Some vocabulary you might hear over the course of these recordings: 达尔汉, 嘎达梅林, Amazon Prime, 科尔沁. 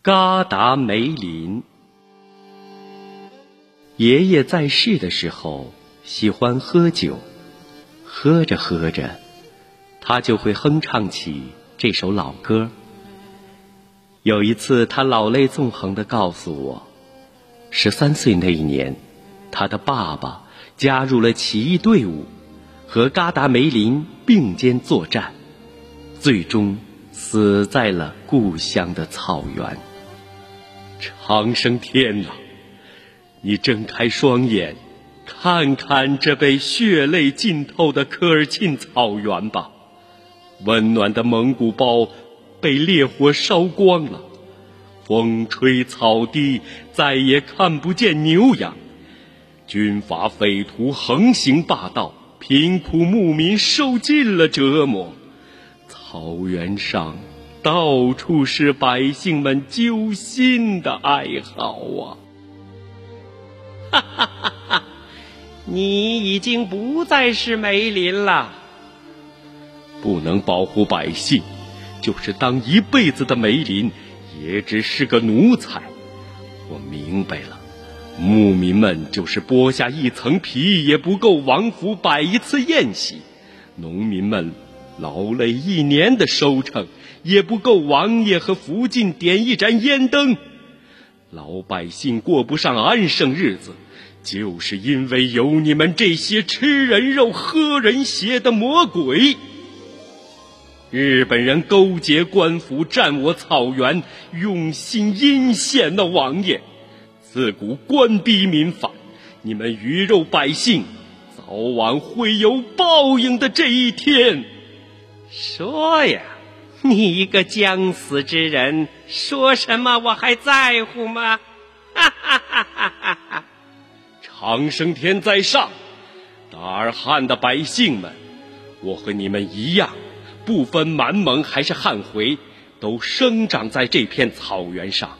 嘎达梅林。爷爷在世的时候喜欢喝酒，喝着喝着他就会哼唱起这首老歌。有一次他老泪纵横地告诉我，13岁那一年，他的爸爸加入了起义队伍，和嘎达梅林并肩作战，最终死在了故乡的草原。长生天哪，你睁开双眼，看看这被血泪浸透的科尔沁草原吧。温暖的蒙古包被烈火烧光了，风吹草低，再也看不见牛羊。军阀匪徒横行霸道，贫苦牧民受尽了折磨。草原上到处是百姓们揪心的哀嚎啊！哈哈哈哈，你已经不再是梅林了。不能保护百姓，就是当一辈子的梅林，也只是个奴才。我明白了，牧民们就是剥下一层皮也不够王府摆一次宴席，农民们劳累一年的收成也不够王爷和福晋点一盏烟灯。老百姓过不上安生日子，就是因为有你们这些吃人肉喝人血的魔鬼。日本人勾结官府占我草原，用心阴险的王爷，自古官逼民反，你们鱼肉百姓早晚会有报应的这一天。说呀，你一个将死之人，说什么我还在乎吗？哈哈哈哈哈哈！长生天在上，达尔汉的百姓们，我和你们一样，不分蛮蒙还是汉回，都生长在这片草原上。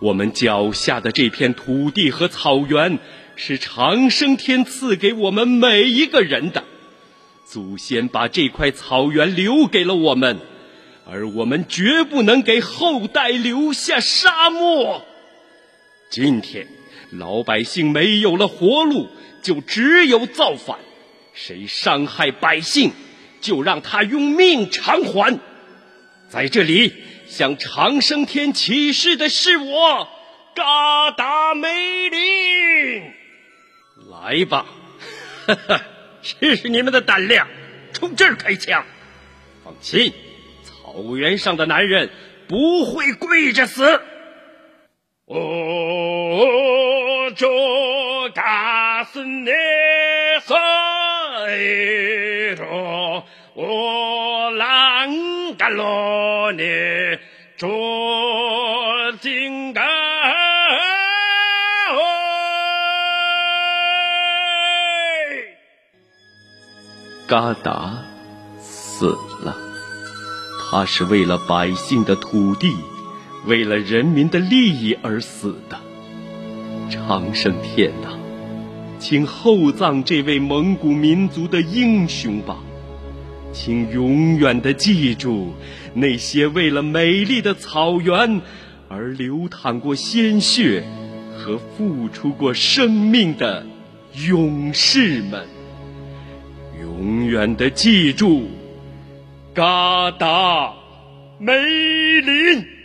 我们脚下的这片土地和草原，是长生天赐给我们每一个人的。祖先把这块草原留给了我们，而我们绝不能给后代留下沙漠。今天老百姓没有了活路，就只有造反，谁伤害百姓，就让他用命偿还。在这里向长生天起誓的是我，嘎达梅林。来吧，哈哈，试试你们的胆量，冲这儿开枪！放心，草原上的男人不会跪着死。哦，这嘎斯内塞罗，哦，朗嘎罗呢，这金嘎。嘎达死了，他是为了百姓的土地，为了人民的利益而死的。长生天哪，请厚葬这位蒙古民族的英雄吧，请永远地记住那些为了美丽的草原而流淌过鲜血和付出过生命的勇士们。永远地记住，嘎达梅林。